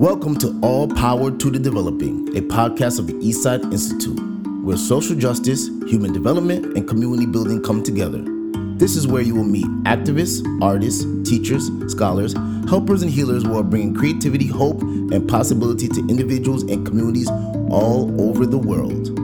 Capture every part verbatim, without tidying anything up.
Welcome to All Power to the Developing, a podcast of the East Side Institute, where social justice, human development, and community building come together. This is where you will meet activists, artists, teachers, scholars, helpers, and healers who are bringing creativity, hope, and possibility to individuals and communities all over the world.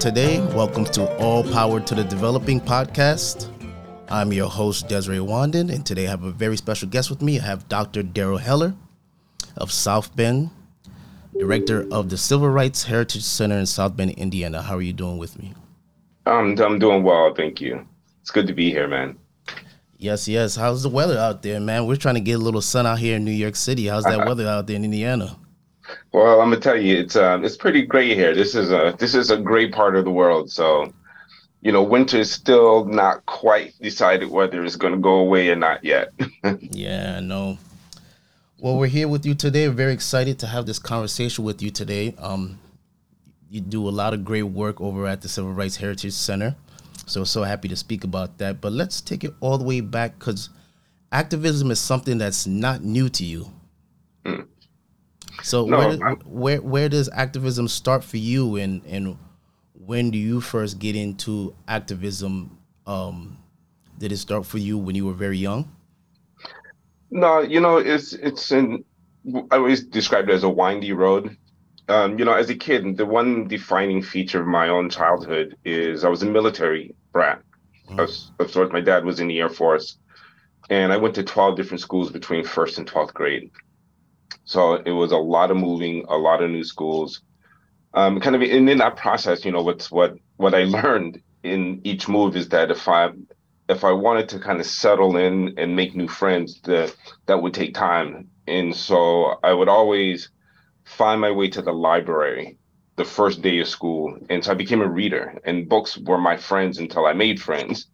Today, welcome to All Power to the Developing podcast. I'm your host, Desiree Wanden, and today I have a very special guest with me. I have Doctor Darryl Heller of South Bend, director of the Civil Rights Heritage Center in South Bend, Indiana. How are you doing with me? I'm, I'm doing well, thank you. It's good to be here, man. Yes, yes. How's the weather out there, man? We're trying to get a little sun out here in New York City. How's that uh-huh. weather out there in Indiana? Well, I'm gonna tell you, it's uh, it's pretty gray here. This is a this is a gray part of the world. So, you know, winter is still not quite decided whether it's gonna go away or not yet. Yeah, I know. Well, we're here with you today. We're very excited to have this conversation with you today. Um, you do a lot of great work over at the Civil Rights Heritage Center, so so happy to speak about that. But let's take it all the way back, because activism is something that's not new to you. Mm. So no, where, did, where where does activism start for you, and, and when do you first get into activism? Um, did it start for you when you were very young? No, you know, it's it's in, I always described it as a windy road. Um, you know, as a kid, the one defining feature of my own childhood is I was a military brat. Mm. Of, of sorts, my dad was in the Air Force, and I went to twelve different schools between first and twelfth grade. So it was a lot of moving, a lot of new schools, um, kind of. And in that process, you know, what's what what I learned in each move is that if I if I wanted to kind of settle in and make new friends, that that would take time. And so I would always find my way to the library the first day of school. And so I became a reader, and books were my friends until I made friends.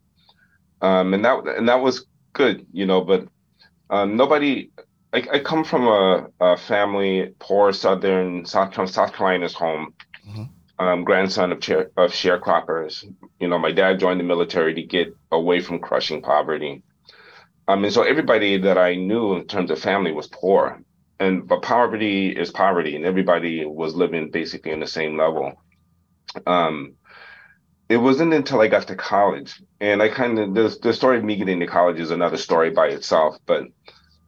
Um, and that and that was good, you know. But um, nobody. I, I come from a, a family, poor Southern South, South Carolina's home, mm-hmm. um, grandson of, chair, of sharecroppers. You know, my dad joined the military to get away from crushing poverty. Um, and so everybody that I knew in terms of family was poor, and but poverty is poverty, and everybody was living basically on the same level. Um, it wasn't until I got to college, and I kind of the the story of me getting to college is another story by itself, but.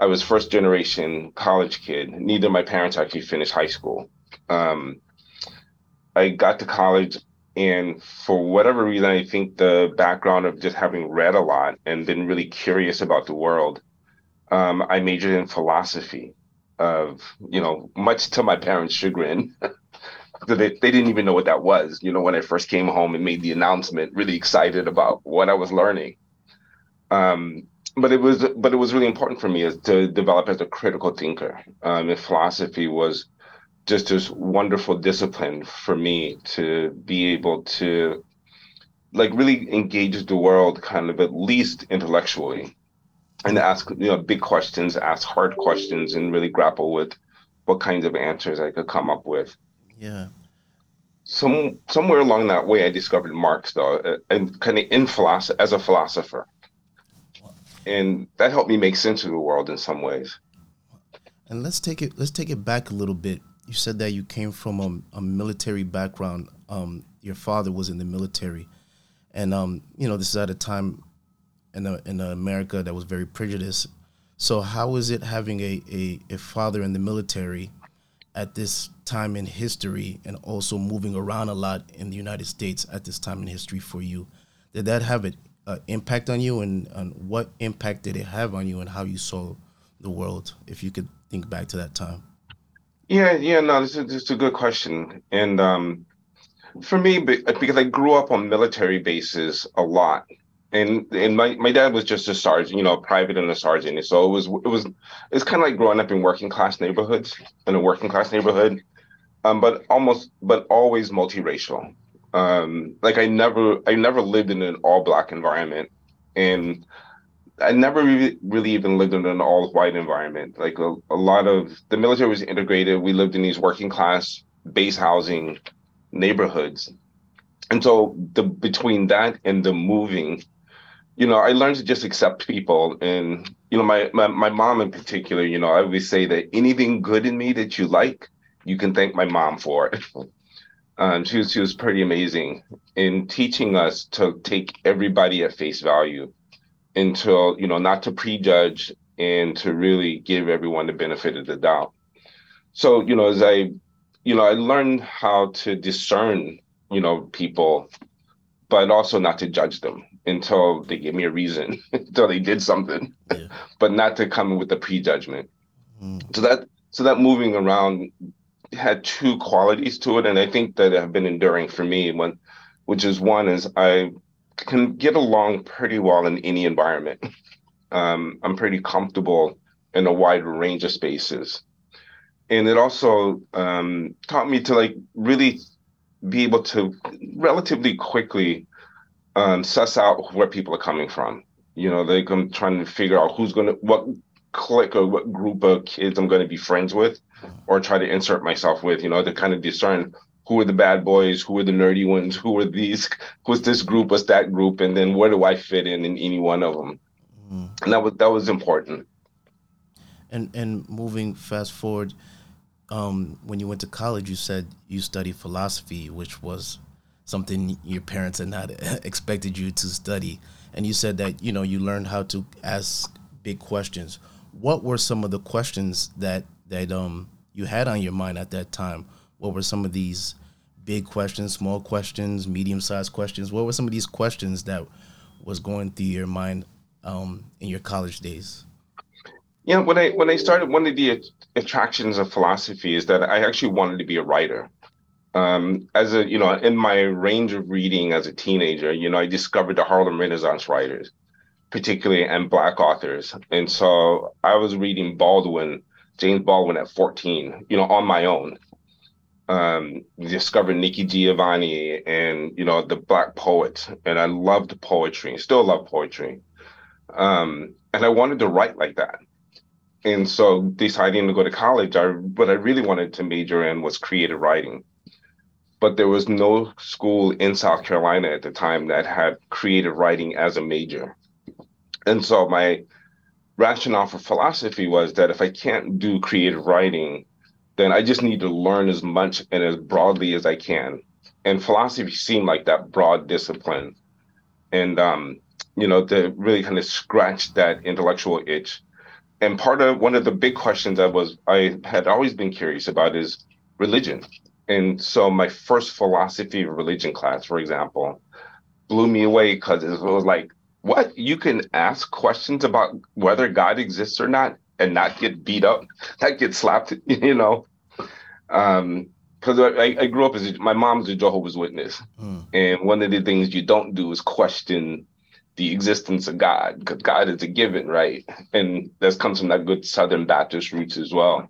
I was first generation college kid. Neither of my parents actually finished high school. Um, I got to college, and for whatever reason, I think the background of just having read a lot and been really curious about the world, um, I majored in philosophy of, you know, much to my parents' chagrin. So they, they didn't even know what that was, you know, when I first came home and made the announcement, really excited about what I was learning. Um, But it was, but it was really important for me is to develop as a critical thinker. Um, and philosophy was just this wonderful discipline for me to be able to, like, really engage the world, kind of at least intellectually, and ask you know big questions, ask hard questions, and really grapple with what kinds of answers I could come up with. Yeah. Some somewhere along that way, I discovered Marx, though, and kind of in philosophy as a philosopher. And that helped me make sense of the world in some ways. And let's take it. Let's take it back a little bit. You said that you came from a, a military background. Um, your father was in the military, and um, you know this is at a time in a, in America that was very prejudiced. So how is it having a, a, a father in the military at this time in history, and also moving around a lot in the United States at this time in history for you? Did that have it? Uh, impact on you, and, and what impact did it have on you and how you saw the world, if you could think back to that time? Yeah, yeah, no, this is, this is a good question. And um, for me, because I grew up on military bases a lot, and and my, my dad was just a sergeant, you know, a private and a sergeant. And so it was, it was, it's kind of like growing up in working class neighborhoods, in a working class neighborhood, um, but almost, but always multiracial. Um, like I never, I never lived in an all black environment, and I never really, really even lived in an all-white environment. Like a, a lot of the military was integrated. We lived in these working-class base housing neighborhoods, and so the between that and the moving, you know, I learned to just accept people. And you know, my my my mom in particular, you know, I always say that anything good in me that you like, you can thank my mom for it. Um, she was she was pretty amazing in teaching us to take everybody at face value, until, you know, not to prejudge and to really give everyone the benefit of the doubt. So, you know, as I, you know, I learned how to discern, you know, people, but also not to judge them until they give me a reason, until they did something, yeah. But not to come in with a prejudgment. Mm. So that so that moving around had two qualities to it, and I think that have been enduring for me. One, which is one, is I can get along pretty well in any environment. Um, I'm pretty comfortable in a wide range of spaces. And it also um, taught me to like really be able to relatively quickly um, suss out where people are coming from. You know, they're going trying to figure out who's going to, what clique or what group of kids I'm going to be friends with or try to insert myself with, you know, to kind of discern who are the bad boys, who are the nerdy ones, who are these, who's this group, what's that group, and then where do I fit in in any one of them? Mm. And that was, that was important. And and moving fast forward, um, when you went to college, you said you studied philosophy, which was something your parents had not expected you to study. And you said that, you know, you learned how to ask big questions. What were some of the questions that that um you had on your mind at that time? What were some of these big questions, small questions, medium-sized questions? What were some of these questions that was going through your mind um, in your college days? Yeah, when I when I started, one of the attractions of philosophy is that I actually wanted to be a writer. Um, as a you know, in my range of reading as a teenager, you know, I discovered the Harlem Renaissance writers, particularly and Black authors, and so I was reading Baldwin, James Baldwin at fourteen, you know, on my own. Um, discovered Nikki Giovanni and, you know, the Black poets. And I loved poetry, still love poetry. Um, and I wanted to write like that. And so deciding to go to college, I, what I really wanted to major in was creative writing. But there was no school in South Carolina at the time that had creative writing as a major. And so my rationale for philosophy was that if I can't do creative writing, then I just need to learn as much and as broadly as I can. And philosophy seemed like that broad discipline. And, um, you know, to really kind of scratch that intellectual itch. And part of one of the big questions I was, I had always been curious about is religion. And so my first philosophy of religion class, for example, blew me away because it was like, what? You can ask questions about whether God exists or not and not get beat up, not get slapped, you know. Um, because I, I grew up as, a, my mom's a Jehovah's Witness. Mm. And one of the things you don't do is question the existence of God, because God is a given, right? And that comes from that good Southern Baptist roots as well.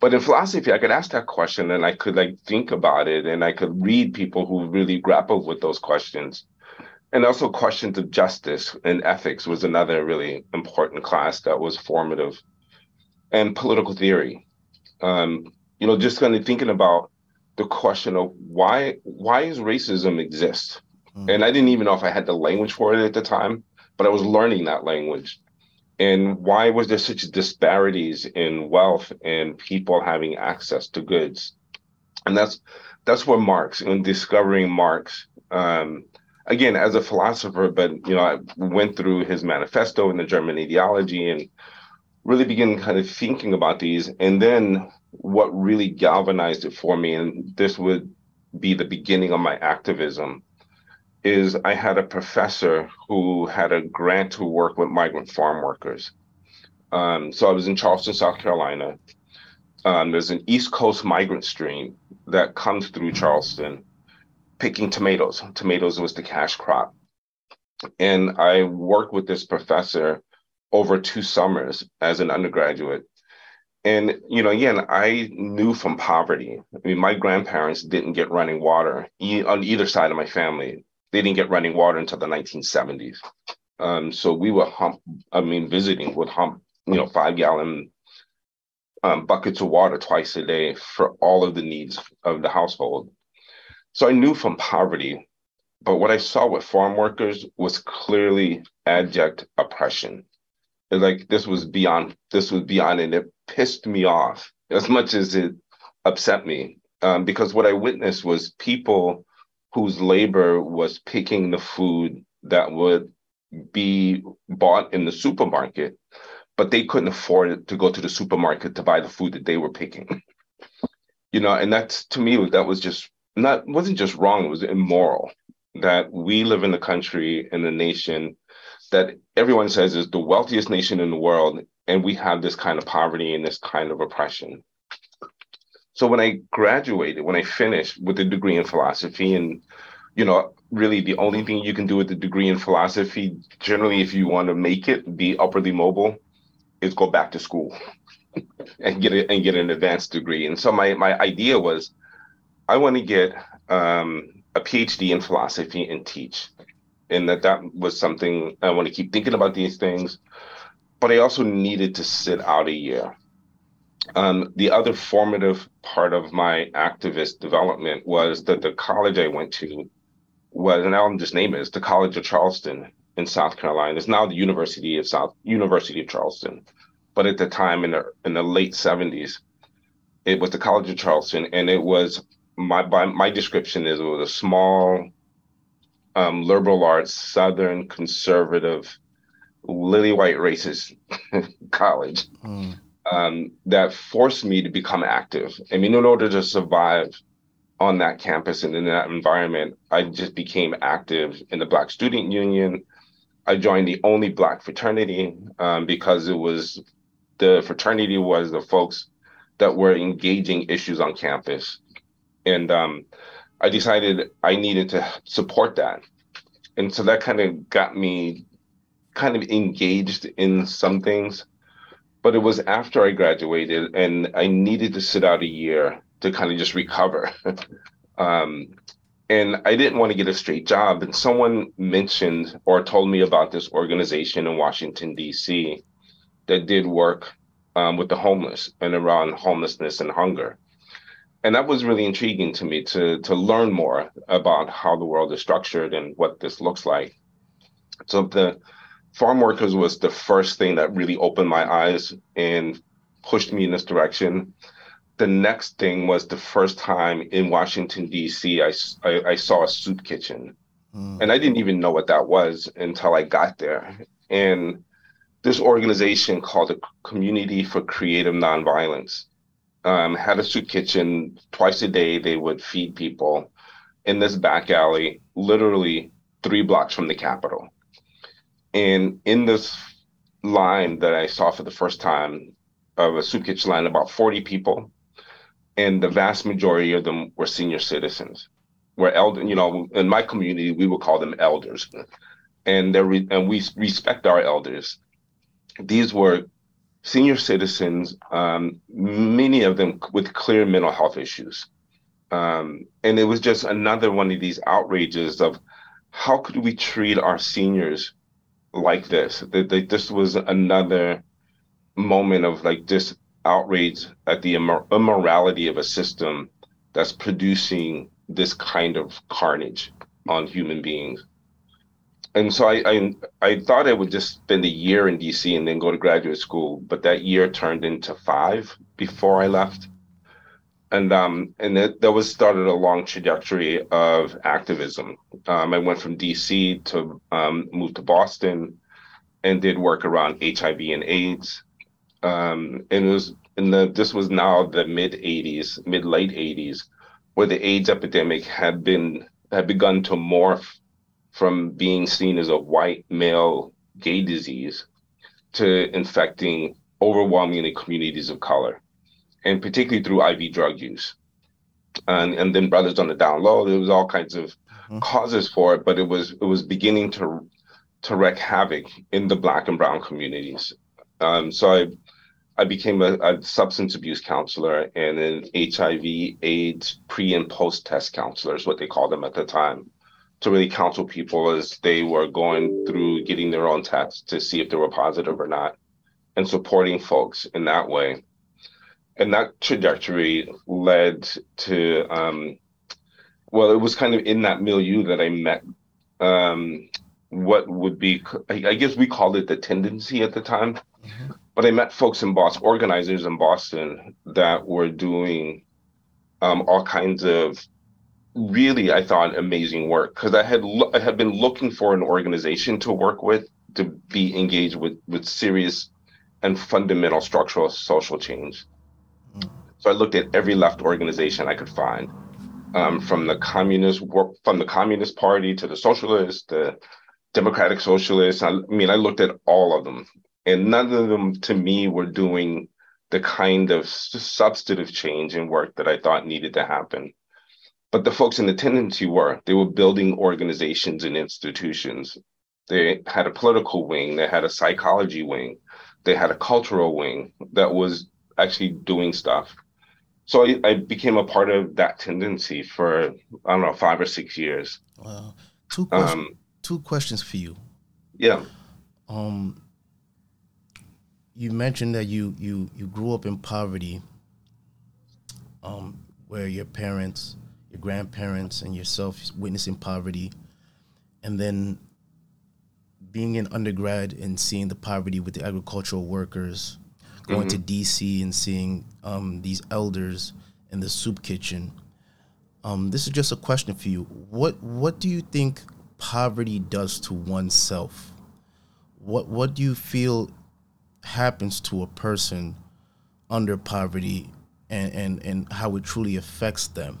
But in philosophy, I could ask that question and I could like think about it and I could read people who really grappled with those questions. And also questions of justice and ethics was another really important class that was formative. And political theory, um, you know, just kind of thinking about the question of why why does racism exist? Mm. And I didn't even know if I had the language for it at the time, but I was learning that language. And why was there such disparities in wealth and people having access to goods? And that's that's where Marx, in discovering Marx, um, again, as a philosopher, but, you know, I went through his manifesto and the German ideology and really began kind of thinking about these. And then what really galvanized it for me, and this would be the beginning of my activism, is I had a professor who had a grant to work with migrant farm workers. Um, so I was in Charleston, South Carolina. Um, there's an East Coast migrant stream that comes through Charleston, picking tomatoes. Tomatoes was the cash crop. And I worked with this professor over two summers as an undergraduate. And, you know, again, I knew from poverty. I mean, my grandparents didn't get running water e- on either side of my family. They didn't get running water until the nineteen seventies. Um, so we were hump, I mean, visiting with hump, you know, five gallon um, buckets of water twice a day for all of the needs of the household. So I knew from poverty, but what I saw with farm workers was clearly abject oppression. It's like this was beyond, this was beyond, and it pissed me off as much as it upset me, um, because what I witnessed was people whose labor was picking the food that would be bought in the supermarket, but they couldn't afford to go to the supermarket to buy the food that they were picking. You know, and that's, to me, that was just not, wasn't just wrong, it was immoral, that we live in a country and a nation that everyone says is the wealthiest nation in the world, and we have this kind of poverty and this kind of oppression. So when I graduated, when I finished with a degree in philosophy, and, you know, really the only thing you can do with a degree in philosophy, generally, if you want to make it, be upwardly mobile, is go back to school and get it and get an advanced degree. And so my, my idea was, I want to get um, a PhD in philosophy and teach. And that that was something I want to keep thinking about these things. But I also needed to sit out a year. Um, the other formative part of my activist development was that the college I went to was, and I'll just name it, it's the College of Charleston in South Carolina. It's now the University of South University of Charleston. But at the time, in the in the late seventies, it was the College of Charleston, and it was my by my description is it was a small Um, liberal arts, Southern conservative, lily white racist college mm. um, that forced me to become active. I mean, in order to survive on that campus and in that environment, I just became active in the Black Student Union. I joined the only Black fraternity um, because it was the fraternity was the folks that were engaging issues on campus. And um I decided I needed to support that. And so that kind of got me kind of engaged in some things. But it was after I graduated and I needed to sit out a year to kind of just recover. um, and I didn't want to get a straight job. And someone mentioned or told me about this organization in Washington, D C that did work um, with the homeless and around homelessness and hunger. And that was really intriguing to me to, to learn more about how the world is structured and what this looks like. So the farm workers was the first thing that really opened my eyes and pushed me in this direction. The next thing was the first time in Washington, D C, I, I, I saw a soup kitchen. Mm. And I didn't even know what that was until I got there. And this organization called the Community for Creative Nonviolence Um, had a soup kitchen twice a day. They would feed people in this back alley, literally three blocks from the Capitol. And in this line that I saw for the first time of a soup kitchen line, about forty people, and the vast majority of them were senior citizens, were elder. You know, in my community, we would call them elders, and they're re- and we respect our elders. These were senior citizens, um, many of them with clear mental health issues. Um, and it was just another one of these outrages of how could we treat our seniors like this? That, that this was another moment of like just outrage at the immor- immorality of a system that's producing this kind of carnage on human beings. And so I, I I thought I would just spend a year in D C and then go to graduate school, but that year turned into five before I left. And um and that, that was started a long trajectory of activism. Um, I went from D C to um, move to Boston and did work around H I V and AIDS. Um, and it was in the this was now the mid eighties, mid late eighties, where the AIDS epidemic had been had begun to morph from being seen as a white male gay disease to infecting overwhelmingly communities of color, and particularly through I V drug use. And, and then brothers on the down low, there was all kinds of mm-hmm. causes for it, but it was it was beginning to, to wreak havoc in the Black and brown communities. Um, so I I became a, a substance abuse counselor and an H I V, AIDS, pre and post test counselor is what they called them at the time. to really counsel people as they were going through getting their own tests to see if they were positive or not, and supporting folks in that way. And that trajectory led to, um, well, it was kind of in that milieu that I met um, what would be, I guess we called it the tendency at the time, mm-hmm. but I met folks in Boston, organizers in Boston that were doing um, all kinds of really, I thought, amazing work, because I had lo- I had been looking for an organization to work with, to be engaged with, with serious and fundamental structural social change. So I looked at every left organization I could find, um, from the communist work, from the Communist Party to the Socialists, the Democratic Socialists. I, I mean, I looked at all of them, and none of them to me were doing the kind of substantive change and work that I thought needed to happen. But the folks in the tendency were, they were building organizations and institutions. They had a political wing, they had a psychology wing, they had a cultural wing that was actually doing stuff. So I, I became a part of that tendency for, I don't know, five or six years. Wow. Two questions, um, two questions for you. Yeah. Um. You mentioned that you you you grew up in poverty, um, where your parents, your grandparents, and yourself witnessing poverty, and then being an undergrad and seeing the poverty with the agricultural workers, going mm-hmm. to D C and seeing um, these elders in the soup kitchen. Um, this is just a question for you. What what do you think poverty does to oneself? What what do you feel happens to a person under poverty, and, and, and how it truly affects them?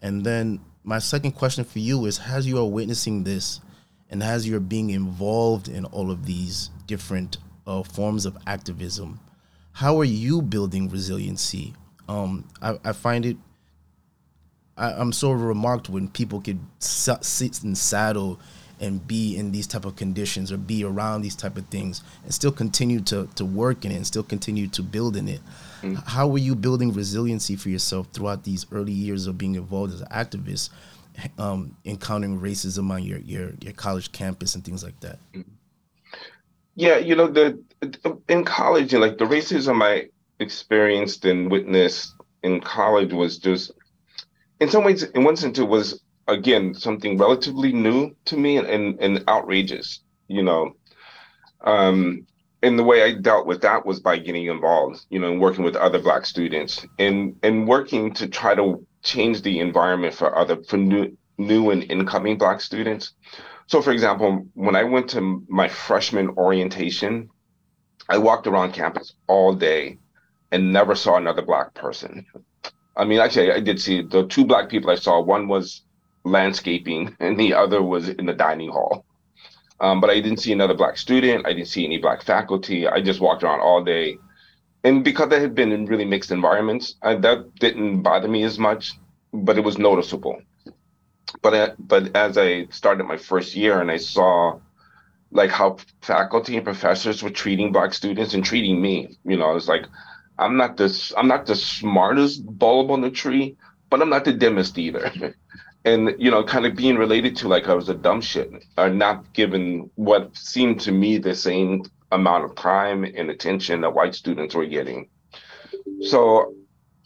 And then my second question for you is, as you are witnessing this and as you're being involved in all of these different uh, forms of activism, how are you building resiliency? Um, I, I find it, I, I'm so remarked when people could sit in saddle and be in these type of conditions or be around these type of things and still continue to, to work in it and still continue to build in it. Mm-hmm. How were you building resiliency for yourself throughout these early years of being involved as an activist, um, encountering racism on your, your, your college campus and things like that? Yeah, you know, the in college, like the racism I experienced and witnessed in college was just, in some ways, in one sense, it was, again, something relatively new to me and, and, and outrageous, you know. Um, and the way I dealt with that was by getting involved, you know, and working with other Black students and and working to try to change the environment for other for new new and incoming Black students. So, for example, when I went to my freshman orientation, I walked around campus all day and never saw another Black person. I mean, actually, I did see the two Black people I saw. One was landscaping and the other was in the dining hall, um, but I didn't see another Black student. I didn't see any Black faculty. I just walked around all day, and because I had been in really mixed environments, I, that didn't bother me as much, but it was noticeable. But I, but as I started my first year and I saw like how faculty and professors were treating Black students and treating me, you know, I was like, I'm not this I'm not the smartest bulb on the tree, but I'm not the dimmest either. And, you know, kind of being related to like I was a dumb shit, or not given what seemed to me the same amount of time and attention that white students were getting. So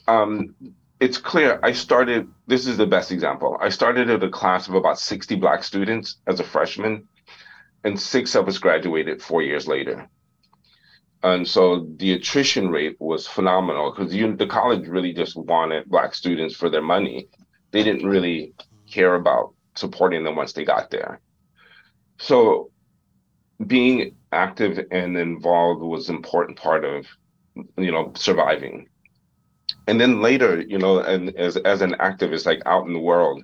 um, it's clear I started, this is the best example. I started at a class of about sixty Black students as a freshman, and six of us graduated four years later. And so the attrition rate was phenomenal because the college really just wanted Black students for their money. They didn't really care about supporting them once they got there. So being active and involved was an important part of, you know, surviving. And then later, you know, and as as an activist, like out in the world,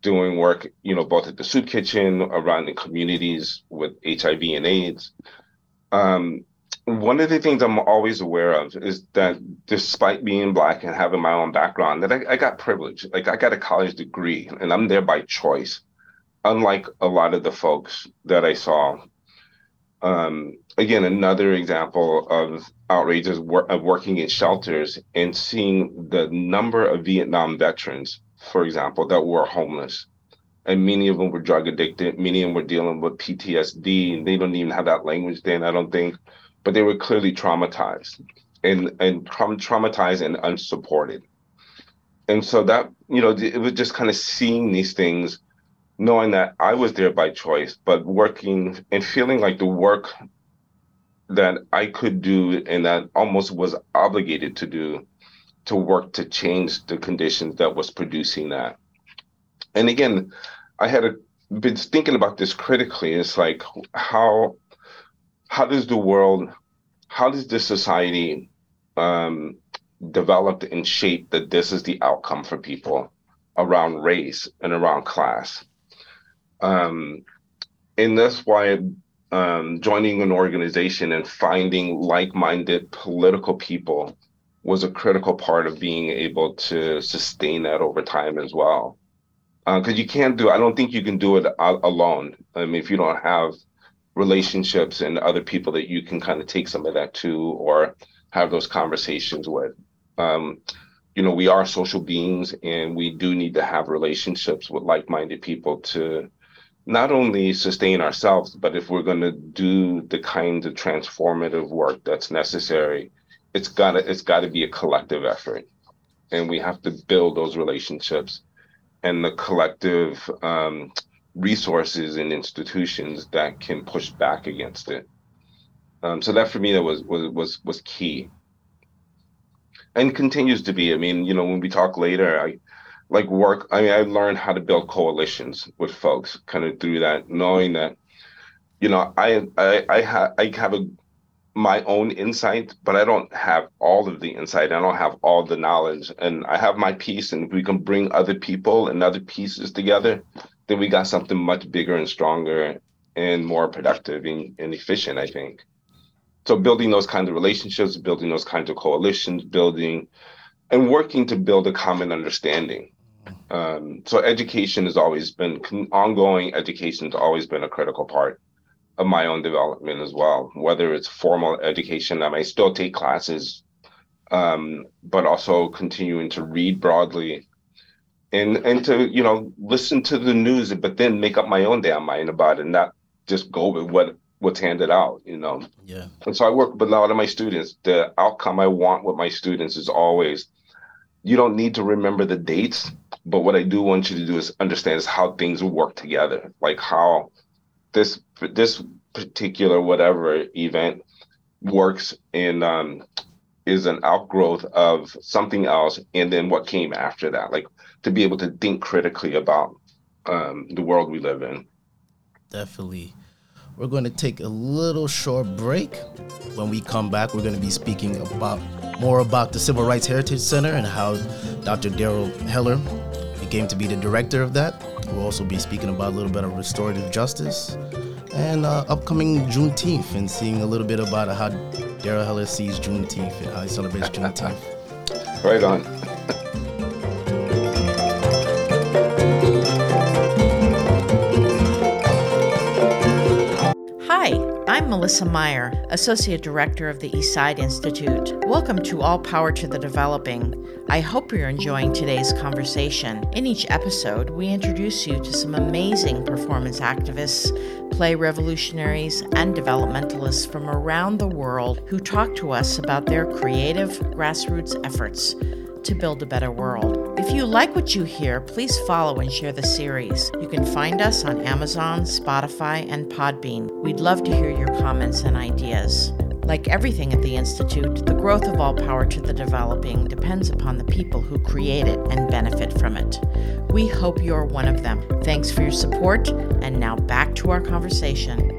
doing work, you know, both at the soup kitchen, around the communities with H I V and AIDS. Um, one of the things I'm always aware of is that despite being Black and having my own background, that I, I got privilege. Like I got a college degree and I'm there by choice, unlike a lot of the folks that I saw. Um, again, another example of outrageous work of working in shelters and seeing the number of Vietnam veterans, for example, that were homeless and many of them were drug addicted. Many of them were dealing with P T S D, and they don't even have that language then, I don't think. But they were clearly traumatized and, and tra- traumatized and unsupported. And so that, you know, it was just kind of seeing these things, knowing that I was there by choice, but working and feeling like the work that I could do and that almost was obligated to do, to work to change the conditions that was producing that. And again, I had a, been thinking about this critically. It's like, how how does the world, how does this society um, develop and shape that this is the outcome for people around race and around class? Um, and that's why um, joining an organization and finding like-minded political people was a critical part of being able to sustain that over time as well. Because uh, you can't do, I don't think you can do it alone. I mean, if you don't have relationships and other people that you can kind of take some of that to or have those conversations with. Um, you know, we are social beings, and we do need to have relationships with like-minded people to not only sustain ourselves, but if we're going to do the kind of transformative work that's necessary, it's gotta it's gotta be a collective effort, and we have to build those relationships and the collective um, resources and institutions that can push back against it. Um, so that for me, that was, was was was key, and continues to be. I mean, you know, when we talk later, I like work. I mean, I learned how to build coalitions with folks, kind of through that, knowing that, you know, I I I, ha- I have a my own insight, but I don't have all of the insight. I don't have all the knowledge, and I have my piece. And if we can bring other people and other pieces together, then we got something much bigger and stronger and more productive and, and efficient, I think. So building those kinds of relationships, building those kinds of coalitions, building and working to build a common understanding. Um, so education has always been, ongoing education has always been a critical part of my own development as well, whether it's formal education. I may still take classes, um, but also continuing to read broadly and, and to, you know, listen to the news, but then make up my own damn mind about it and not just go with what what's handed out, you know? Yeah. And so I work with a lot of my students. The outcome I want with my students is always, you don't need to remember the dates, but what I do want you to do is understand is how things work together, like how this this particular whatever event works in um, is an outgrowth of something else, and then what came after that, like to be able to think critically about um, the world we live in. Definitely. We're going to take a little short break. When we come back, we're going to be speaking about more about the Civil Rights Heritage Center and how Doctor Darryl Heller became to be the director of that. We'll also be speaking about a little bit of restorative justice and uh, upcoming Juneteenth, and seeing a little bit about how Darryl Heller sees Juneteenth and how he celebrates Juneteenth. Right on. Hi, I'm Melissa Meyer, Associate Director of the East Side Institute. Welcome to All Power to the Developing. I hope you're enjoying today's conversation. In each episode, we introduce you to some amazing performance activists, play revolutionaries, and developmentalists from around the world who talk to us about their creative grassroots efforts to build a better world. If you like what you hear, please follow and share the series. You can find us on Amazon, Spotify, and Podbean. We'd love to hear your comments and ideas. Like everything at the Institute, the growth of All Power to the Developing depends upon the people who create it and benefit from it. We hope you're one of them. Thanks for your support, and now back to our conversation.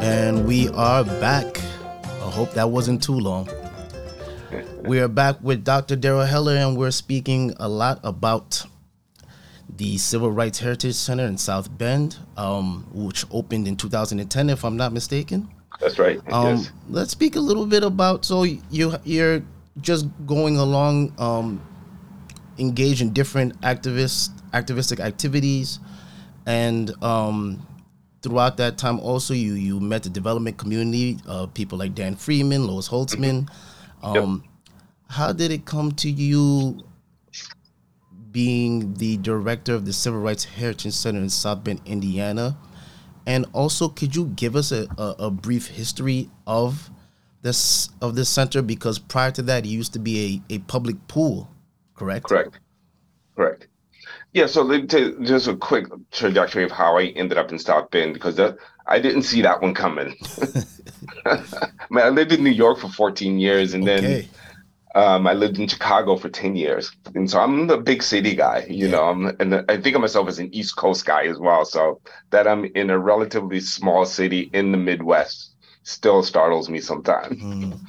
And we are back. I hope that wasn't too long. We are back with Doctor Darryl Heller, and we're speaking a lot about the Civil Rights Heritage Center in South Bend, um, which opened in two thousand ten, if I'm not mistaken. That's right. Um, yes. Let's speak a little bit about, so you, you're just going along, um, engaged in different activist, activistic activities. And um, throughout that time also, you, you met the development community, uh, people like Dan Freeman, Lois Holzman, Um, yep. How did it come to you being the director of the Civil Rights Heritage Center in South Bend, Indiana? And also, could you give us a, a, a brief history of this of this center? Because prior to that, it used to be a, a public pool, correct? Correct. Correct. Yeah, so to, just a quick trajectory of how I ended up in South Bend, because that, I didn't see that one coming. Man, I lived in New York for fourteen years, and okay. then um, I lived in Chicago for ten years. And so I'm a big city guy, you yeah. know, I'm, and I think of myself as an East Coast guy as well. So that I'm in a relatively small city in the Midwest still startles me sometimes. Mm.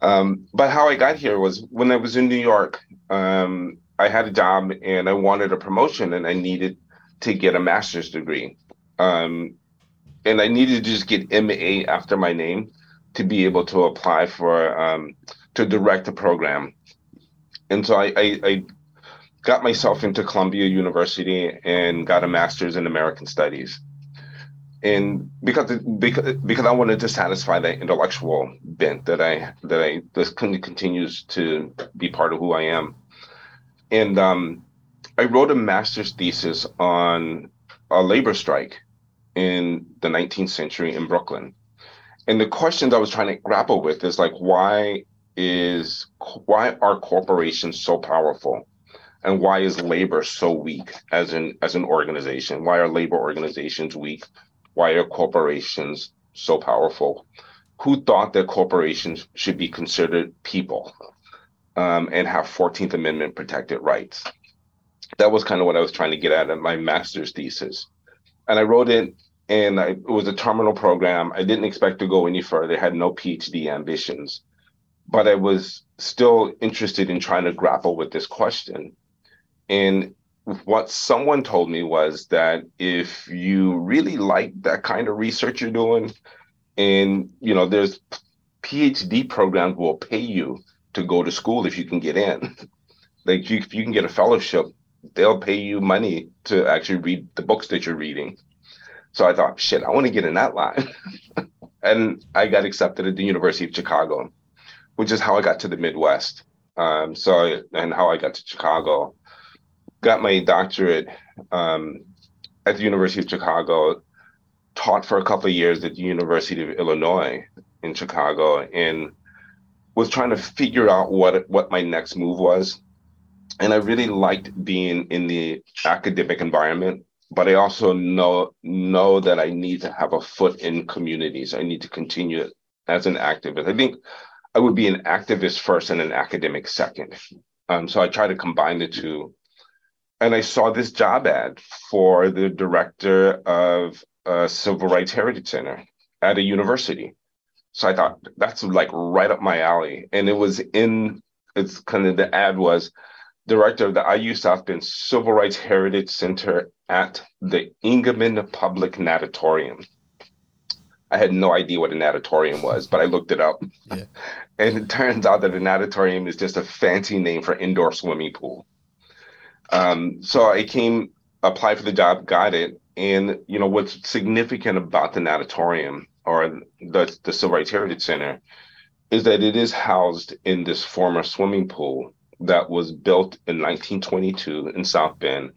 Um, but how I got here was when I was in New York, um, I had a job and I wanted a promotion and I needed to get a master's degree. Um, and I needed to just get M A after my name to be able to apply for, um, to direct a program. And so I, I, I got myself into Columbia University and got a master's in American Studies. And because, because, because I wanted to satisfy that intellectual bent that I, that I, this continues to be part of who I am. And um, I wrote a master's thesis on a labor strike in the nineteenth century in Brooklyn. And the questions I was trying to grapple with is like, why is why are corporations so powerful? And why is labor so weak as an as an organization? Why are labor organizations weak? Why are corporations so powerful? Who thought that corporations should be considered people? Um, and have fourteenth amendment protected rights. That was kind of what I was trying to get at in my master's thesis. And I wrote it, and I, it was a terminal program. I didn't expect to go any further. I had no P H D ambitions, but I was still interested in trying to grapple with this question. And what someone told me was that if you really like that kind of research you're doing, and you know, there's P H D programs will pay you to go to school if you can get in. Like you, if you can get a fellowship, they'll pay you money to actually read the books that you're reading. So I thought, shit, I want to get in that line. And I got accepted at the University of Chicago, which is how I got to the Midwest. Um, so, and how I got to Chicago, got my doctorate um, at the University of Chicago, taught for a couple of years at the University of Illinois in Chicago, and was trying to figure out what what my next move was. And I really liked being in the academic environment, but I also know know that I need to have a foot in communities. I need to continue as an activist. I think I would be an activist first and an academic second. Um, so I tried to combine the two. And I saw this job ad for the director of a Civil Rights Heritage Center at a university. So I thought, that's like right up my alley. And it was in, it's kind of the ad was director of the I U South Bend Civil Rights Heritage Center at the Ingerman Public Natatorium. I had no idea what a natatorium was, but I looked it up. Yeah. And it turns out that a natatorium is just a fancy name for indoor swimming pool. Um, so I came, applied for the job, got it. And, you know, what's significant about the natatorium or the, the Civil Rights Heritage Center is that it is housed in this former swimming pool that was built in nineteen twenty-two in South Bend,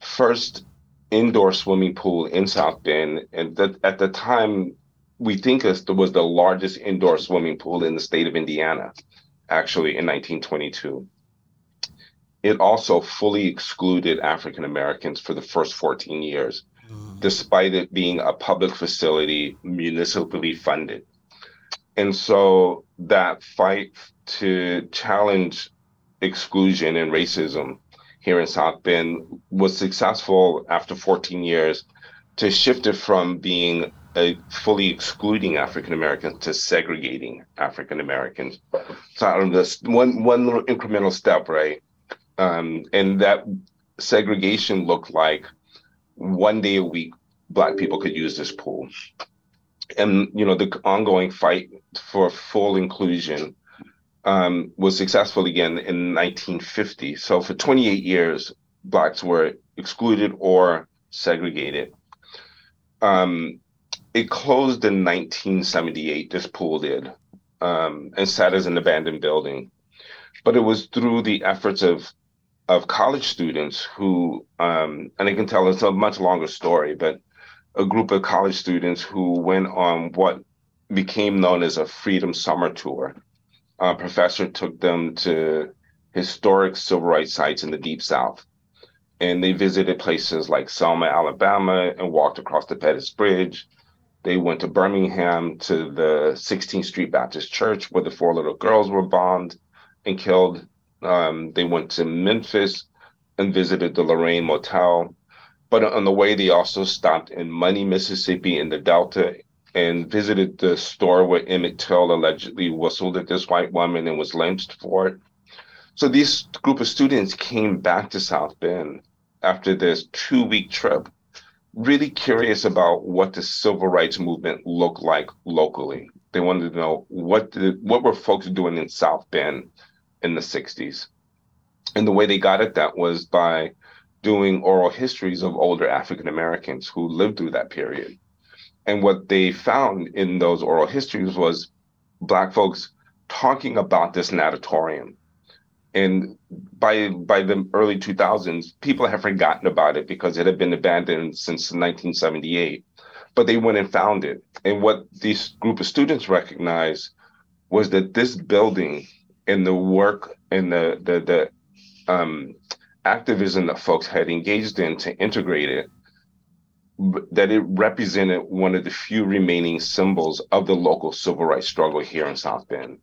first indoor swimming pool in South Bend. And that at the time, we think it was the largest indoor swimming pool in the state of Indiana, actually in nineteen twenty-two. It also fully excluded African Americans for the first fourteen years. Despite it being a public facility, municipally funded. And so that fight to challenge exclusion and racism here in South Bend was successful after fourteen years to shift it from being a fully excluding African Americans to segregating African Americans. So I don't know, one, one little incremental step, right? Um, and that segregation looked like one day a week, Black people could use this pool. And, you know, the ongoing fight for full inclusion um, was successful again in nineteen fifty. So for twenty-eight years, Blacks were excluded or segregated. Um, it closed in nineteen seventy-eight, this pool did. um, and sat as an abandoned building. But it was through the efforts of of college students who, um, and I can tell it's a much longer story, but a group of college students who went on what became known as a Freedom Summer Tour. A professor took them to historic civil rights sites in the Deep South. And they visited places like Selma, Alabama, and walked across the Pettus Bridge. They went to Birmingham to the sixteenth Street Baptist Church, where the four little girls were bombed and killed. Um, they went to Memphis and visited the Lorraine Motel. But on the way, they also stopped in Money, Mississippi, in the Delta, and visited the store where Emmett Till allegedly whistled at this white woman and was lynched for it. So this group of students came back to South Bend after this two-week trip, really curious about what the civil rights movement looked like locally. They wanted to know what did, what were folks doing in South Bend in the sixties. And the way they got at that was by doing oral histories of older African Americans who lived through that period. And what they found in those oral histories was Black folks talking about this natatorium. And by by the early two thousands, people had forgotten about it because it had been abandoned since nineteen seventy-eight. But they went and found it. And what this group of students recognized was that this building and the work and the, the, the um, activism that folks had engaged in to integrate it, that it represented one of the few remaining symbols of the local civil rights struggle here in South Bend.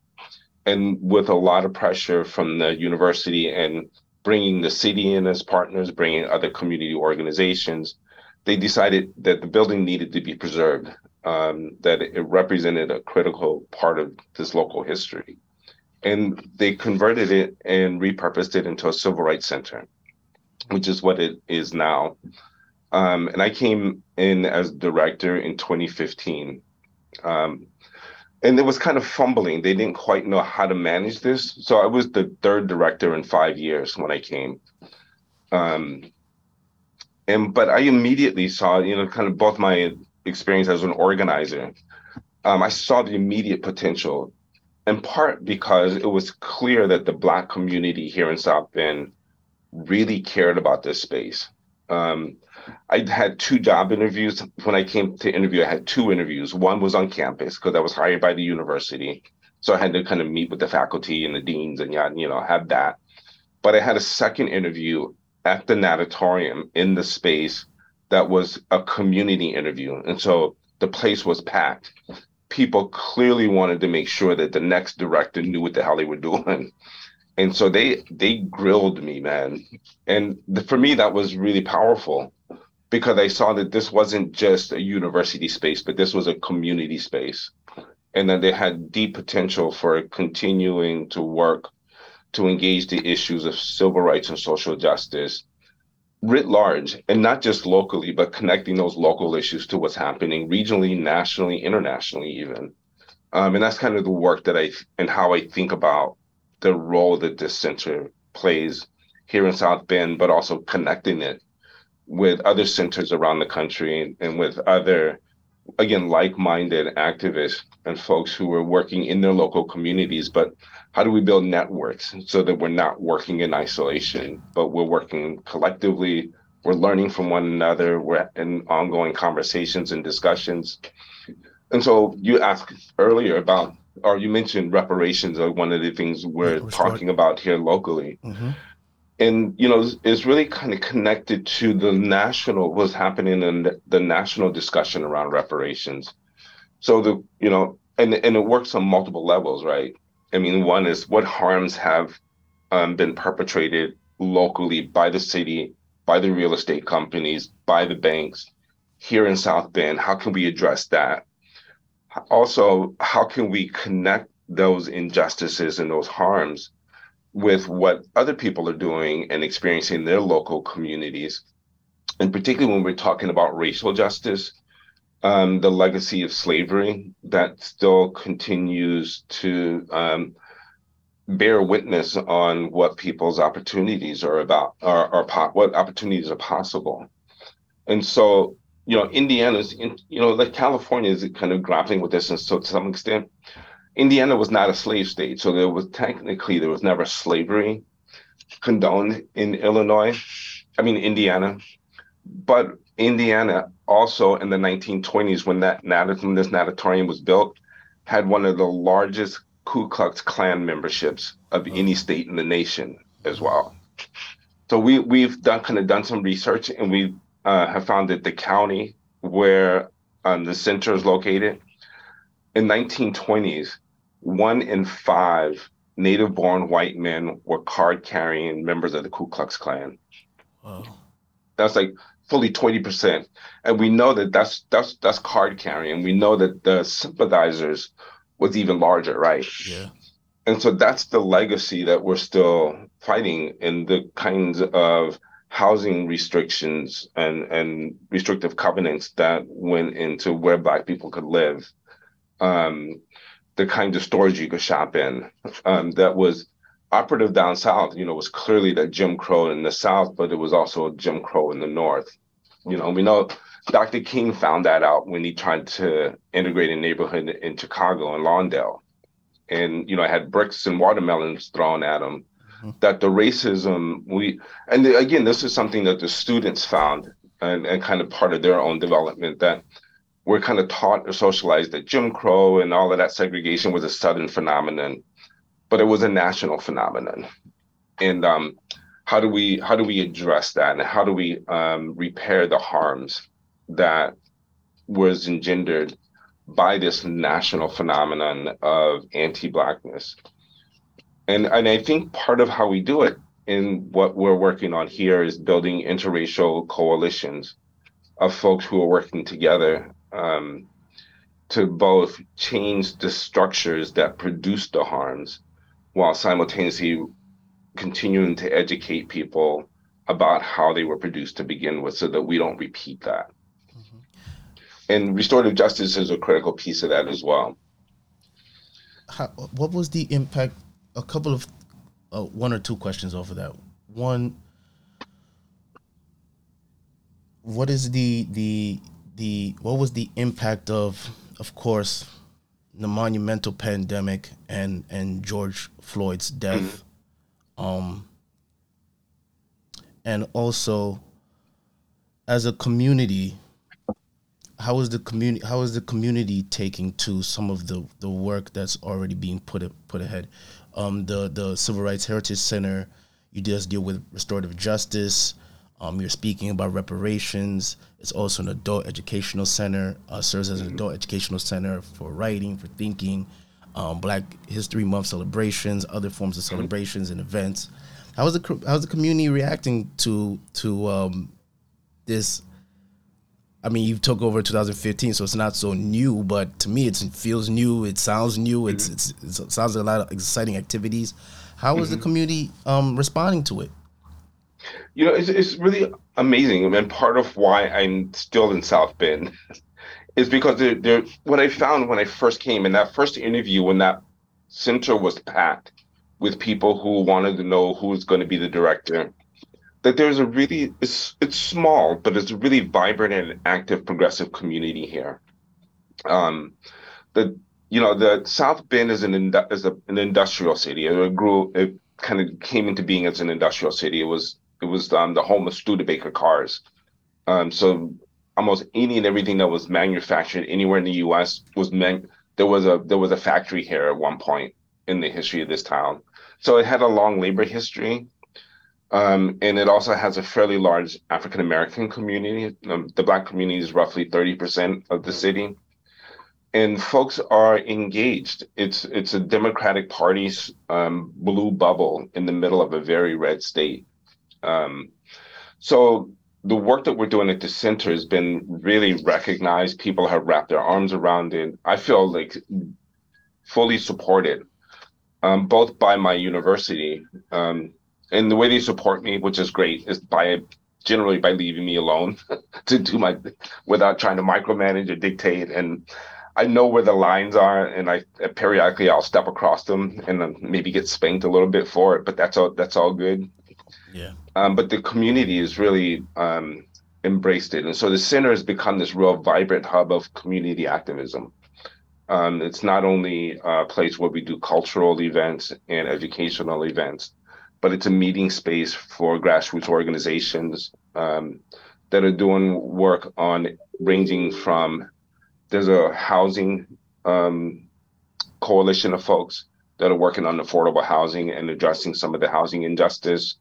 And with a lot of pressure from the university and bringing the city in as partners, bringing other community organizations, they decided that the building needed to be preserved, um, that it represented a critical part of this local history. And they converted it and repurposed it into a civil rights center, which is what it is now. Um, and I came in as director in twenty fifteen. Um, and it was kind of fumbling. They didn't quite know how to manage this. So I was the third director in five years when I came. Um, and but I immediately saw, you know, kind of both my experience as an organizer, um, I saw the immediate potential, in part because it was clear that the Black community here in South Bend really cared about this space. Um, I had two job interviews. When I came to interview, I had two interviews. One was on campus because I was hired by the university. So I had to kind of meet with the faculty and the deans and, you know, have that. But I had a second interview at the natatorium in the space that was a community interview. And so the place was packed. People clearly wanted to make sure that the next director knew what the hell they were doing. And so they they grilled me, man. And the, for me, that was really powerful because I saw that this wasn't just a university space, but this was a community space. And that they had deep potential for continuing to work to engage the issues of civil rights and social justice writ large, and not just locally, but connecting those local issues to what's happening regionally, nationally, internationally even. Um, and that's kind of the work that I, and how I think about the role that this center plays here in South Bend, but also connecting it with other centers around the country and, and with other, again, like-minded activists and folks who are working in their local communities. But how do we build networks so that we're not working in isolation, but we're working collectively, we're learning from one another, we're in ongoing conversations and discussions. And so you asked earlier about, or you mentioned reparations are one of the things we're talking about here locally. Mm-hmm. And, you know, it's really kind of connected to the national, what's happening in the, the national discussion around reparations. So, the you know, and, and it works on multiple levels, right? I mean, one is what harms have um, been perpetrated locally by the city, by the real estate companies, by the banks here in South Bend. How can we address that? Also, how can we connect those injustices and those harms with what other people are doing and experiencing in their local communities? And particularly when we're talking about racial justice, um, the legacy of slavery that still continues to um, bear witness on what people's opportunities are about, or, or po- what opportunities are possible. And so, you know, Indiana's, in, you know, like California is kind of grappling with this, and so to some extent, Indiana was not a slave state, so there was technically there was never slavery condoned in Illinois. I mean, Indiana. But Indiana also in the nineteen twenties, when that when this natatorium was built, had one of the largest Ku Klux Klan memberships of any state in the nation as well. So we we've done kind of done some research, and we uh, have found that the county where um, the center is located in nineteen twenties, one in five native-born white men were card-carrying members of the Ku Klux Klan. Wow. That's like fully twenty percent, and we know that that's that's that's card carrying. We know that the sympathizers was even larger, right? Yeah. And so that's the legacy that we're still fighting, in the kinds of housing restrictions and and restrictive covenants that went into where Black people could live, um, the kind of stores you could shop in, um, that was operative down South. You know, was clearly that Jim Crow in the South, but it was also Jim Crow in the North. You know, we know Doctor King found that out when he tried to integrate a neighborhood in Chicago and Lawndale. And, you know, had bricks and watermelons thrown at him, mm-hmm. that the racism we, and the, again, this is something that the students found and, and kind of part of their own development, that we're kind of taught or socialized that Jim Crow and all of that segregation was a Southern phenomenon. But it was a national phenomenon, and um, how do we how do we address that, and how do we um, repair the harms that was engendered by this national phenomenon of anti-Blackness? And and I think part of how we do it, in what we're working on here, is building interracial coalitions of folks who are working together um, to both change the structures that produce the harms, while simultaneously continuing to educate people about how they were produced to begin with, so that we don't repeat that. Mm-hmm. And restorative justice is a critical piece of that as well. How, what was the impact? A couple of, uh, one or two questions off of that. One, what is the, the, the, what was the impact of, of course, the monumental pandemic and, and George Floyd's death, um, and also as a community, how is the community how is the community taking to some of the, the work that's already being put a, put ahead? Um, the the Civil Rights Heritage Center, you just deal with restorative justice. Um, you're speaking about reparations. It's also an adult educational center, uh, serves as an adult educational center for writing, for thinking, um, Black History Month celebrations, other forms of celebrations and events. How is the how's the community reacting to to um, this? I mean, you took over in two thousand fifteen, so it's not so new, but to me, it's, it feels new. It sounds new. It's, it's, it's it sounds like a lot of exciting activities. How is mm-hmm. the community um, responding to it? You know, it's it's really amazing, and part of why I'm still in South Bend is because they're, they're, what I found when I first came in that first interview, when that center was packed with people who wanted to know who was going to be the director, that there's a really, it's, it's small, but it's a really vibrant and active progressive community here. Um, the you know, the South Bend is an is a, an industrial city. It grew, it kind of came into being as an industrial city. It was It was um, the home of Studebaker cars. Um, so almost any and everything that was manufactured anywhere in the U S was man- there was a there was a factory here at one point in the history of this town. So it had a long labor history, um, and it also has a fairly large African American community. Um, the Black community is roughly thirty percent of the city, and folks are engaged. It's it's a Democratic Party's um, blue bubble in the middle of a very red state. Um, so the work that we're doing at the center has been really recognized. People have wrapped their arms around it. I feel like fully supported, um, both by my university, um, and the way they support me, which is great, is by generally by leaving me alone to do my, without trying to micromanage or dictate. And I know where the lines are, and I periodically I'll step across them and then maybe get spanked a little bit for it, but that's all, that's all good. Yeah. Um, but the community has really um, embraced it. And so the center has become this real vibrant hub of community activism. Um, it's not only a place where we do cultural events and educational events, but it's a meeting space for grassroots organizations um, that are doing work on ranging from, there's a housing um, coalition of folks that are working on affordable housing and addressing some of the housing injustice.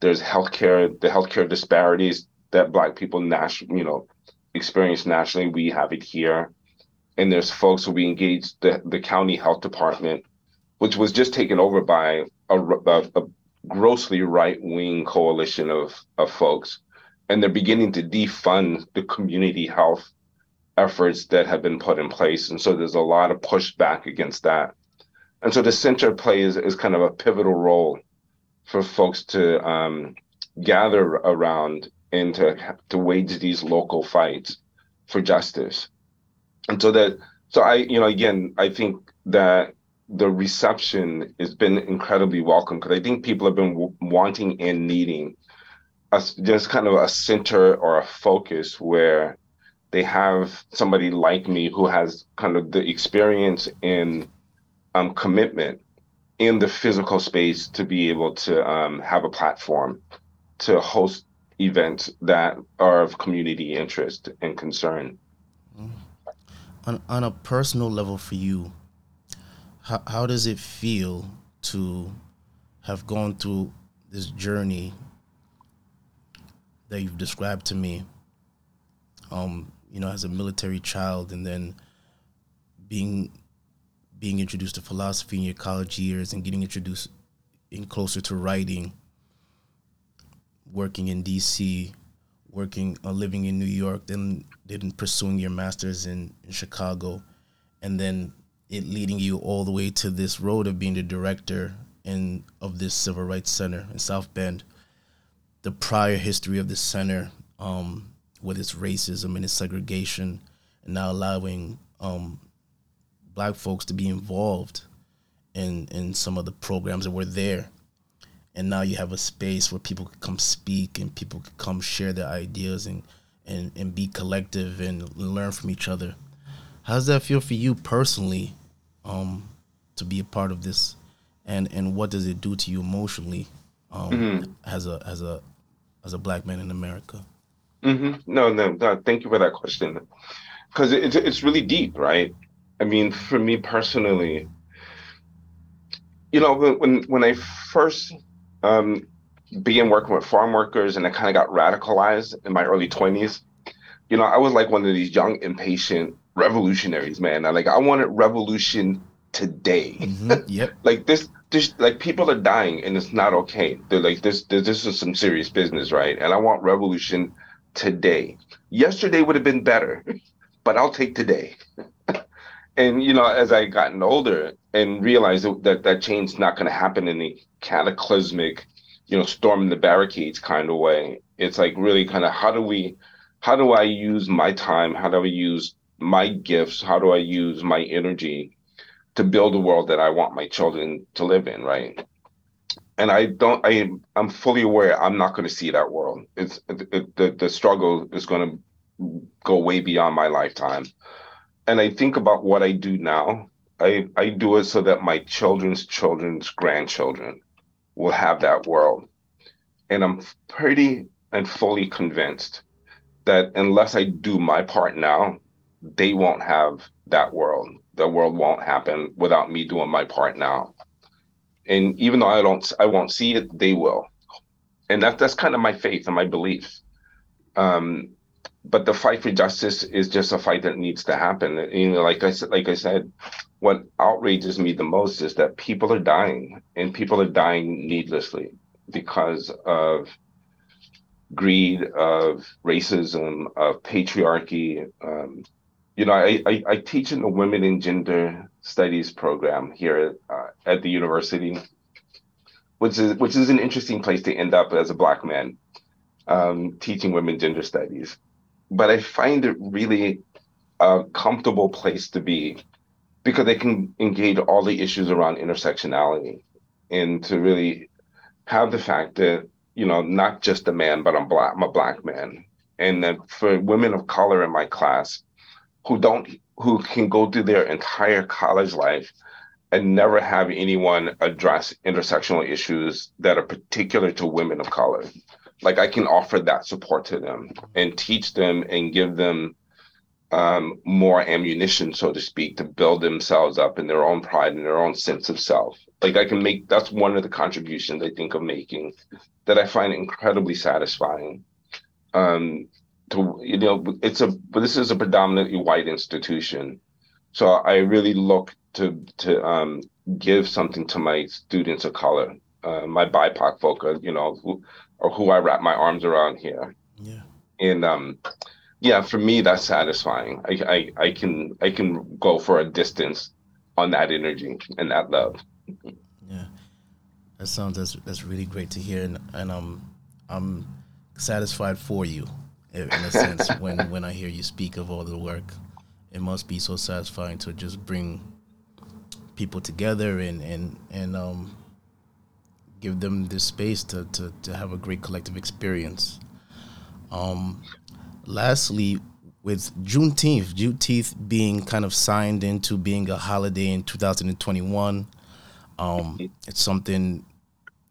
There's healthcare, the healthcare disparities that Black people nationally, you know, experience nationally. We have it here. And there's folks who we engaged the, the county health department, which was just taken over by a, a, a grossly right-wing coalition of, of folks. And they're beginning to defund the community health efforts that have been put in place. And so there's a lot of pushback against that. And so the center plays is kind of a pivotal role for folks to um, gather around and to, to wage these local fights for justice. And so that, so I, you know, again, I think that the reception has been incredibly welcome, because I think people have been w- wanting and needing a, just kind of a center or a focus where they have somebody like me who has kind of the experience and um, commitment in the physical space to be able to um, have a platform to host events that are of community interest and concern. Mm-hmm. On, on a personal level for you, how, how does it feel to have gone through this journey that you've described to me, um, you know, as a military child, and then being being introduced to philosophy in your college years and getting introduced in closer to writing, working in D C, working or uh, living in New York, then then pursuing your master's in, in Chicago, and then it leading you all the way to this road of being the director in of this Civil Rights Center in South Bend. The prior history of this center, um, with its racism and its segregation, and now allowing um, Black folks to be involved in, in some of the programs that were there. And now you have a space where people could come speak and people could come share their ideas and, and, and be collective and learn from each other. How does that feel for you personally, um, to be a part of this? And and what does it do to you emotionally, um, mm-hmm. as a as a as a Black man in America? Mm-hmm. No, no, no. Thank you for that question, because it's it's really deep, right? I mean, for me personally, you know, when when I first Um, began working with farm workers, and I kind of got radicalized in my early twenties. You know, I was like one of these young, impatient revolutionaries, man. I like I wanted revolution today. Mm-hmm. Yep. like this, this, like people are dying, and it's not okay. They're like this, this, this is some serious business, right? And I want revolution today. Yesterday would have been better, but I'll take today. And, you know, as I gotten older and realized that that change is not going to happen in the cataclysmic, you know, storm the barricades kind of way. It's like really kind of how do we, how do I use my time? How do I use my gifts? How do I use my energy to build a world that I want my children to live in, right? And I don't, I, I'm fully aware I'm not going to see that world. It's it, the, the struggle is going to go way beyond my lifetime. And I think about what I do now. I, I do it so that my children's children's grandchildren will have that world. And I'm pretty and fully convinced that unless I do my part now, they won't have that world. The world won't happen without me doing my part now. And even though I don't, I won't see it, they will. And that, that's kind of my faith and my belief. Um, But the fight for justice is just a fight that needs to happen. You know, like I said, like I said, what outrages me the most is that people are dying, and people are dying needlessly because of greed, of racism, of patriarchy. Um, you know, I, I, I teach in the Women and Gender Studies program here uh, at the university, which is which is an interesting place to end up as a Black man, um, teaching women gender studies. But I find it really a comfortable place to be because they can engage all the issues around intersectionality and to really have the fact that, you know, not just a man, but I'm Black, I'm a Black man. And that for women of color in my class who don't who can go through their entire college life and never have anyone address intersectional issues that are particular to women of color. Like, I can offer that support to them and teach them and give them um, more ammunition, so to speak, to build themselves up in their own pride and their own sense of self. Like, I can make, that's one of the contributions I think of making that I find incredibly satisfying. Um, to, you know, it's a, but this is a predominantly white institution. So I really look to, to um, give something to my students of color, uh, my B I P O C folk, are, you know, who, or who I wrap my arms around here. Yeah. And um, yeah, for me, that's satisfying. I, I, I can, I can go for a distance on that energy and that love. Yeah, that sounds that's that's really great to hear, and and um, I'm satisfied for you in a sense when, when I hear you speak of all the work. It must be so satisfying to just bring people together and and and um, give them this space to, to, to have a great collective experience. Um, lastly, with Juneteenth, Juneteenth being kind of signed into being a holiday in two thousand twenty-one. Um, it's something,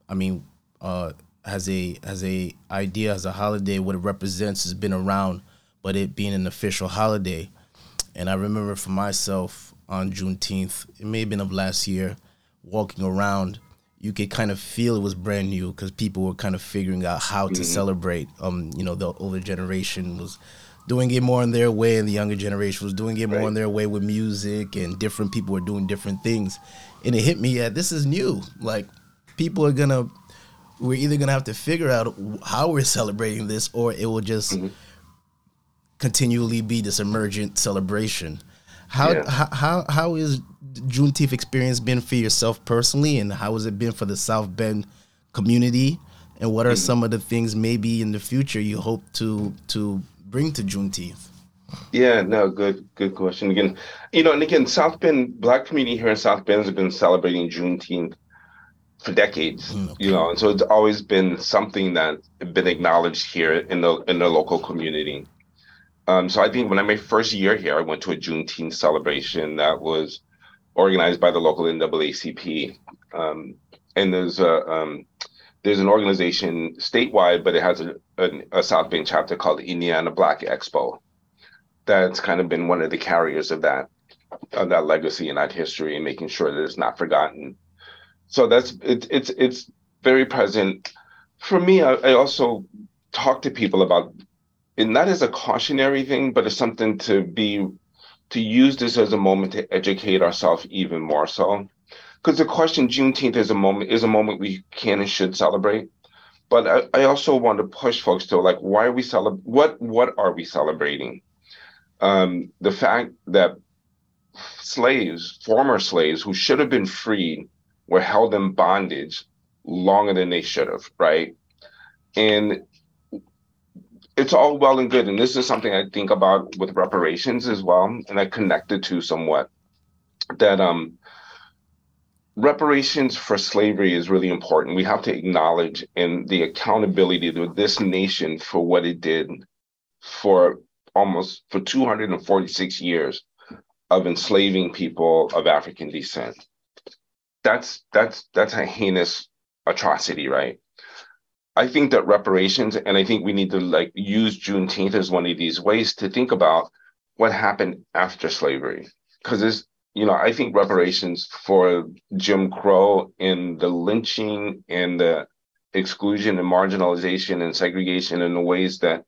I mean, uh, as a as a idea, as a holiday, what it represents has been around, but it being an official holiday. And I remember for myself on Juneteenth, it may have been of last year, walking around, you could kind of feel it was brand new because people were kind of figuring out how mm-hmm. to celebrate. Um, you know, the older generation was doing it more in their way, and the younger generation was doing it more right. in their way with music, and different people were doing different things. And it hit me, yeah, this is new. Like, people are going to, we're either going to have to figure out how we're celebrating this, or it will just mm-hmm. continually be this emergent celebration. How, yeah. how, how, how is Juneteenth experience been for yourself personally, and how has it been for the South Bend community? And what are mm-hmm. some of the things maybe in the future you hope to, to bring to Juneteenth? Yeah, no, good, good question. Again, you know, and again, South Bend, Black community here in South Bend has been celebrating Juneteenth for decades, mm, okay. you know, and so it's always been something that been acknowledged here in the in the local community. Um, so I think when I my first year here, I went to a Juneteenth celebration that was organized by the local N double A C P, um, and there's a um, there's an organization statewide, but it has a, a, a South Bend chapter called the Indiana Black Expo. That's kind of been one of the carriers of that, of that legacy and that history, and making sure that it's not forgotten. So that's it's it's it's very present for me. I, I also talk to people about, and not as a cautionary thing, but as something to be to use this as a moment to educate ourselves even more so, because the question Juneteenth is a moment is a moment we can and should celebrate. But I, I also want to push folks to, like, why are we celeb- What what are we celebrating? Um, the fact that slaves, former slaves who should have been freed, were held in bondage longer than they should have, right? And it's all well and good. And this is something I think about with reparations as well, and I connected to somewhat, that um, reparations for slavery is really important. We have to acknowledge and the accountability to this nation for what it did for almost for two hundred forty-six years of enslaving people of African descent. That's that's that's a heinous atrocity, right? I think that reparations, and I think we need to like use Juneteenth as one of these ways to think about what happened after slavery. Because it's, you know, I think reparations for Jim Crow and the lynching and the exclusion and marginalization and segregation in the ways that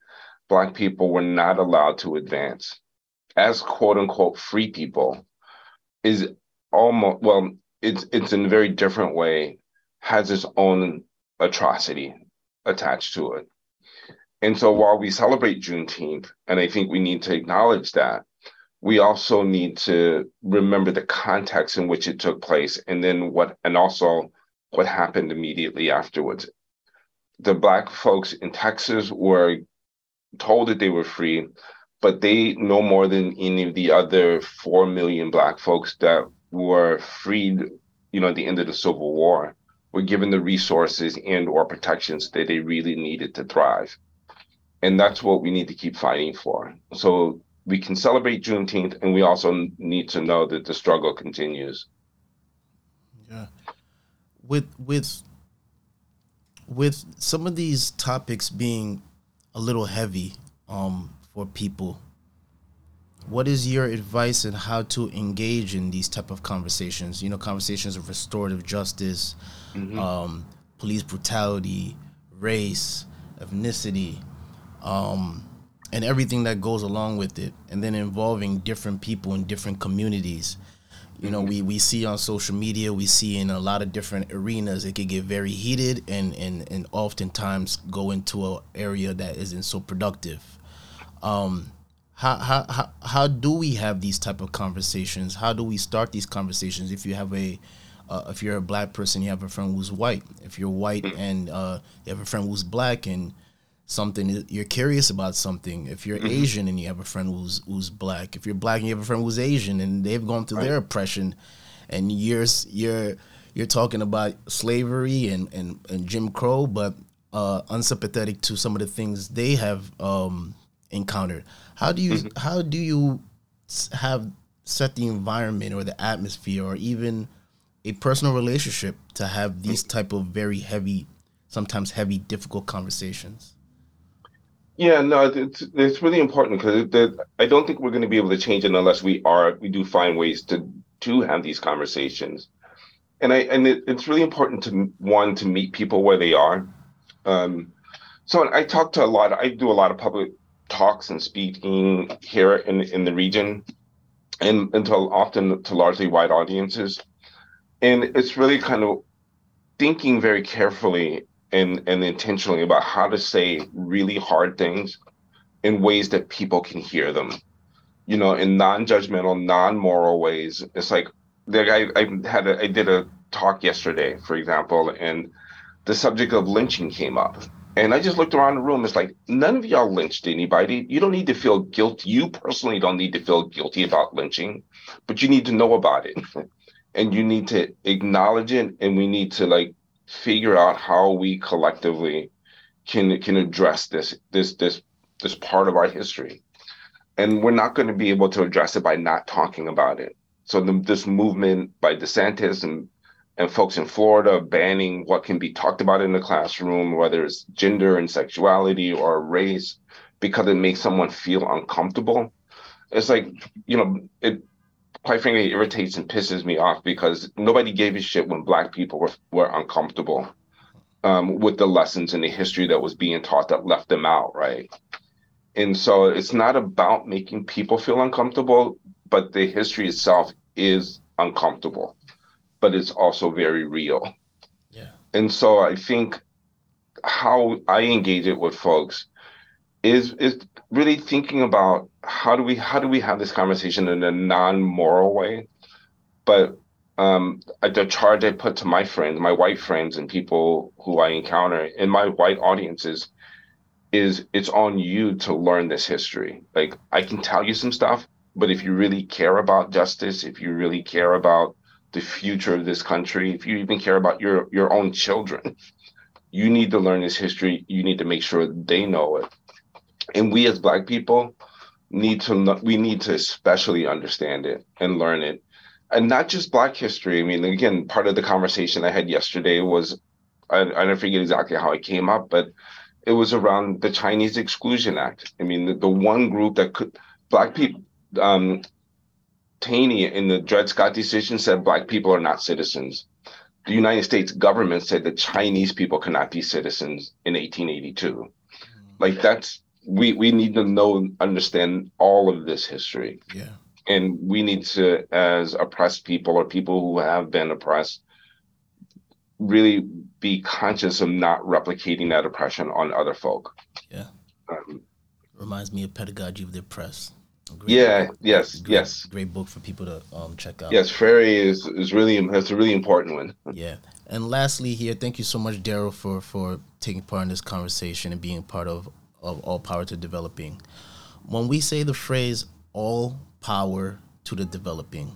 Black people were not allowed to advance as quote unquote free people is almost, well, it's it's in a very different way, has its own atrocity attached to it. And so while we celebrate Juneteenth, and I think we need to acknowledge that, we also need to remember the context in which it took place, and then what, and also what happened immediately afterwards. The Black folks in Texas were told that they were free, but they no more than any of the other four million Black folks that were freed, you know, at the end of the Civil War, were given the resources and or protections that they really needed to thrive. And that's what we need to keep fighting for. So we can celebrate Juneteenth, and we also need to know that the struggle continues. Yeah. With with with some of these topics being a little heavy um, for people, what is your advice on how to engage in these type of conversations? You know, conversations of restorative justice, mm-hmm. um, police brutality, race, ethnicity, um, and everything that goes along with it, and then involving different people in different communities. You know, we, we see on social media, we see in a lot of different arenas, it can get very heated and, and, and oftentimes go into an area that isn't so productive. Um, how, how how how do we have these type of conversations? How do we start these conversations? If you have a, uh, if you're a black person, you have a friend who's white. If you're white and uh, you have a friend who's black and something, you're curious about something. If you're mm-hmm. Asian and you have a friend who's who's black, if you're black and you have a friend who's Asian and they've gone through right. their oppression, and you're you're you're talking about slavery and, and, and Jim Crow, but uh, unsympathetic to some of the things they have um, encountered. How do you mm-hmm. how do you have set the environment or the atmosphere or even a personal relationship to have these type of very heavy, sometimes heavy, difficult conversations? Yeah, no, it's, it's really important because I don't think we're going to be able to change it unless we are, we do find ways to, to have these conversations. And I and it, it's really important to, one, to meet people where they are. Um, so I talk to a lot, I do a lot of public talks and speaking here in, in the region and, and to often to largely white audiences. And it's really kind of thinking very carefully and and intentionally about how to say really hard things in ways that people can hear them, you know, in non-judgmental, non-moral ways. It's like, like I, I had a, I did a talk yesterday, for example, and the subject of lynching came up. And I just looked around the room. It's like, none of y'all lynched anybody. You don't need to feel guilty. You personally don't need to feel guilty about lynching, but you need to know about it. And you need to acknowledge it. And we need to like, figure out how we collectively can can address this this this this part of our history, and we're not going to be able to address it by not talking about it. So the, this movement by DeSantis and and folks in Florida banning what can be talked about in the classroom, whether it's gender and sexuality or race, because it makes someone feel uncomfortable. It's like, you know, it quite frankly irritates and pisses me off because nobody gave a shit when black people were, were uncomfortable um, with the lessons and the history that was being taught that left them out, right? And so it's not about making people feel uncomfortable, but the history itself is uncomfortable, but it's also very real. Yeah. And so I think how I engage it with folks is is really thinking about how do we how do we have this conversation in a non-moral way, but um, the charge I put to my friends, my white friends, and people who I encounter in my white audiences is it's on you to learn this history. Like I can tell you some stuff, but if you really care about justice, if you really care about the future of this country, if you even care about your your own children, you need to learn this history. You need to make sure they know it. And we as Black people need to we need to especially understand it and learn it, and not just Black history. I mean, again, part of the conversation I had yesterday was I, I don't forget exactly how it came up, but it was around the Chinese Exclusion Act. I mean, the, the one group that could Black people, um, Taney in the Dred Scott decision said Black people are not citizens. The United States government said that Chinese people cannot be citizens in eighteen eighty-two. Like that's. We we need to know, understand all of this history. Yeah. And we need to, as oppressed people or people who have been oppressed, really be conscious of not replicating that oppression on other folk. Yeah. Um, Reminds me of Pedagogy of the Oppressed. Yeah, book. yes, great, yes. Great book for people to um, check out. Yes, Ferry is, is really, that's a really important one. Yeah. And lastly here, thank you so much, Darryl, for, for taking part in this conversation and being part of of All Power to Developing. When we say the phrase all power to the developing,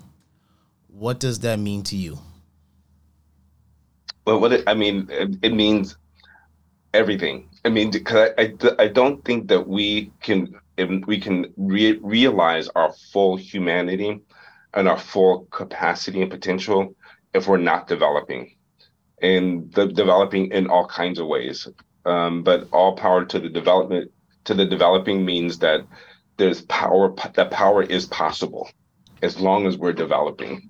what does that mean to you? Well, what it, I mean, it, it means everything. I mean, because I, I, I don't think that we can and we can re- realize our full humanity and our full capacity and potential if we're not developing, and the developing in all kinds of ways. Um, but all power to the development, to the developing means that there's power, that power is possible as long as we're developing.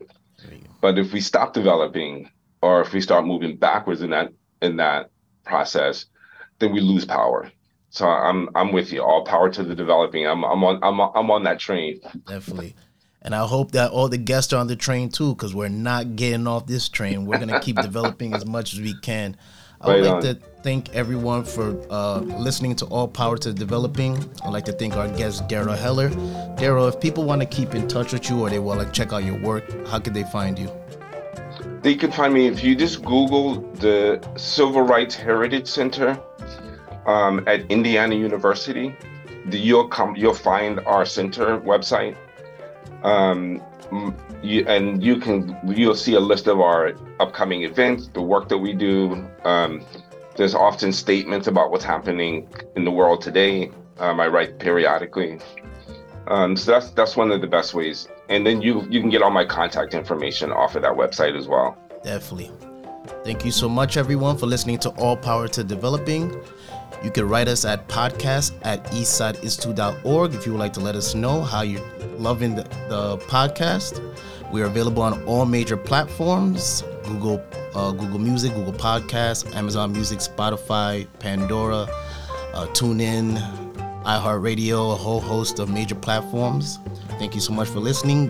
But if we stop developing, or if we start moving backwards in that, in that process, then we lose power. So I'm, I'm with you. All power to the developing. I'm, I'm on, I'm, I'm on that train. Definitely. And I hope that all the guests are on the train too, because we're not getting off this train. We're going to keep developing as much as we can. I would right like on. to thank everyone for uh, listening to All Power to Developing. I'd like to thank our guest, Darryl Heller. Darryl, if people want to keep in touch with you, or they want to check out your work, how could they find you? They can find me if you just Google the Civil Rights Heritage Center um, at Indiana University. The, you'll come, you'll find our center website, um, you, and you can you'll see a list of our upcoming events, the work that we do. Um, there's often statements about what's happening in the world today. Um, I write periodically, um, so that's that's one of the best ways. And then you you can get all my contact information off of that website as well. Definitely. Thank you so much, everyone, for listening to All Power to Developing. You can write us at podcast at eastside institute dot org if you would like to let us know how you're loving the, the podcast. We are available on all major platforms, Google, uh, Google Music, Google Podcasts, Amazon Music, Spotify, Pandora, uh, TuneIn, iHeartRadio, a whole host of major platforms. Thank you so much for listening.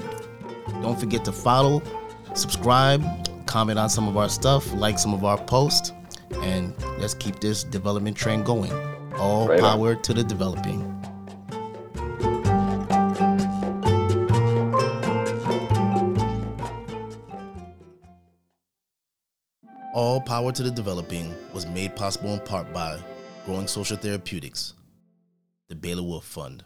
Don't forget to follow, subscribe, comment on some of our stuff, like some of our posts, and let's keep this development trend going. All right power on. to the developing. All Power to the Developing was made possible in part by Growing Social Therapeutics, the Baylor Wolf Fund.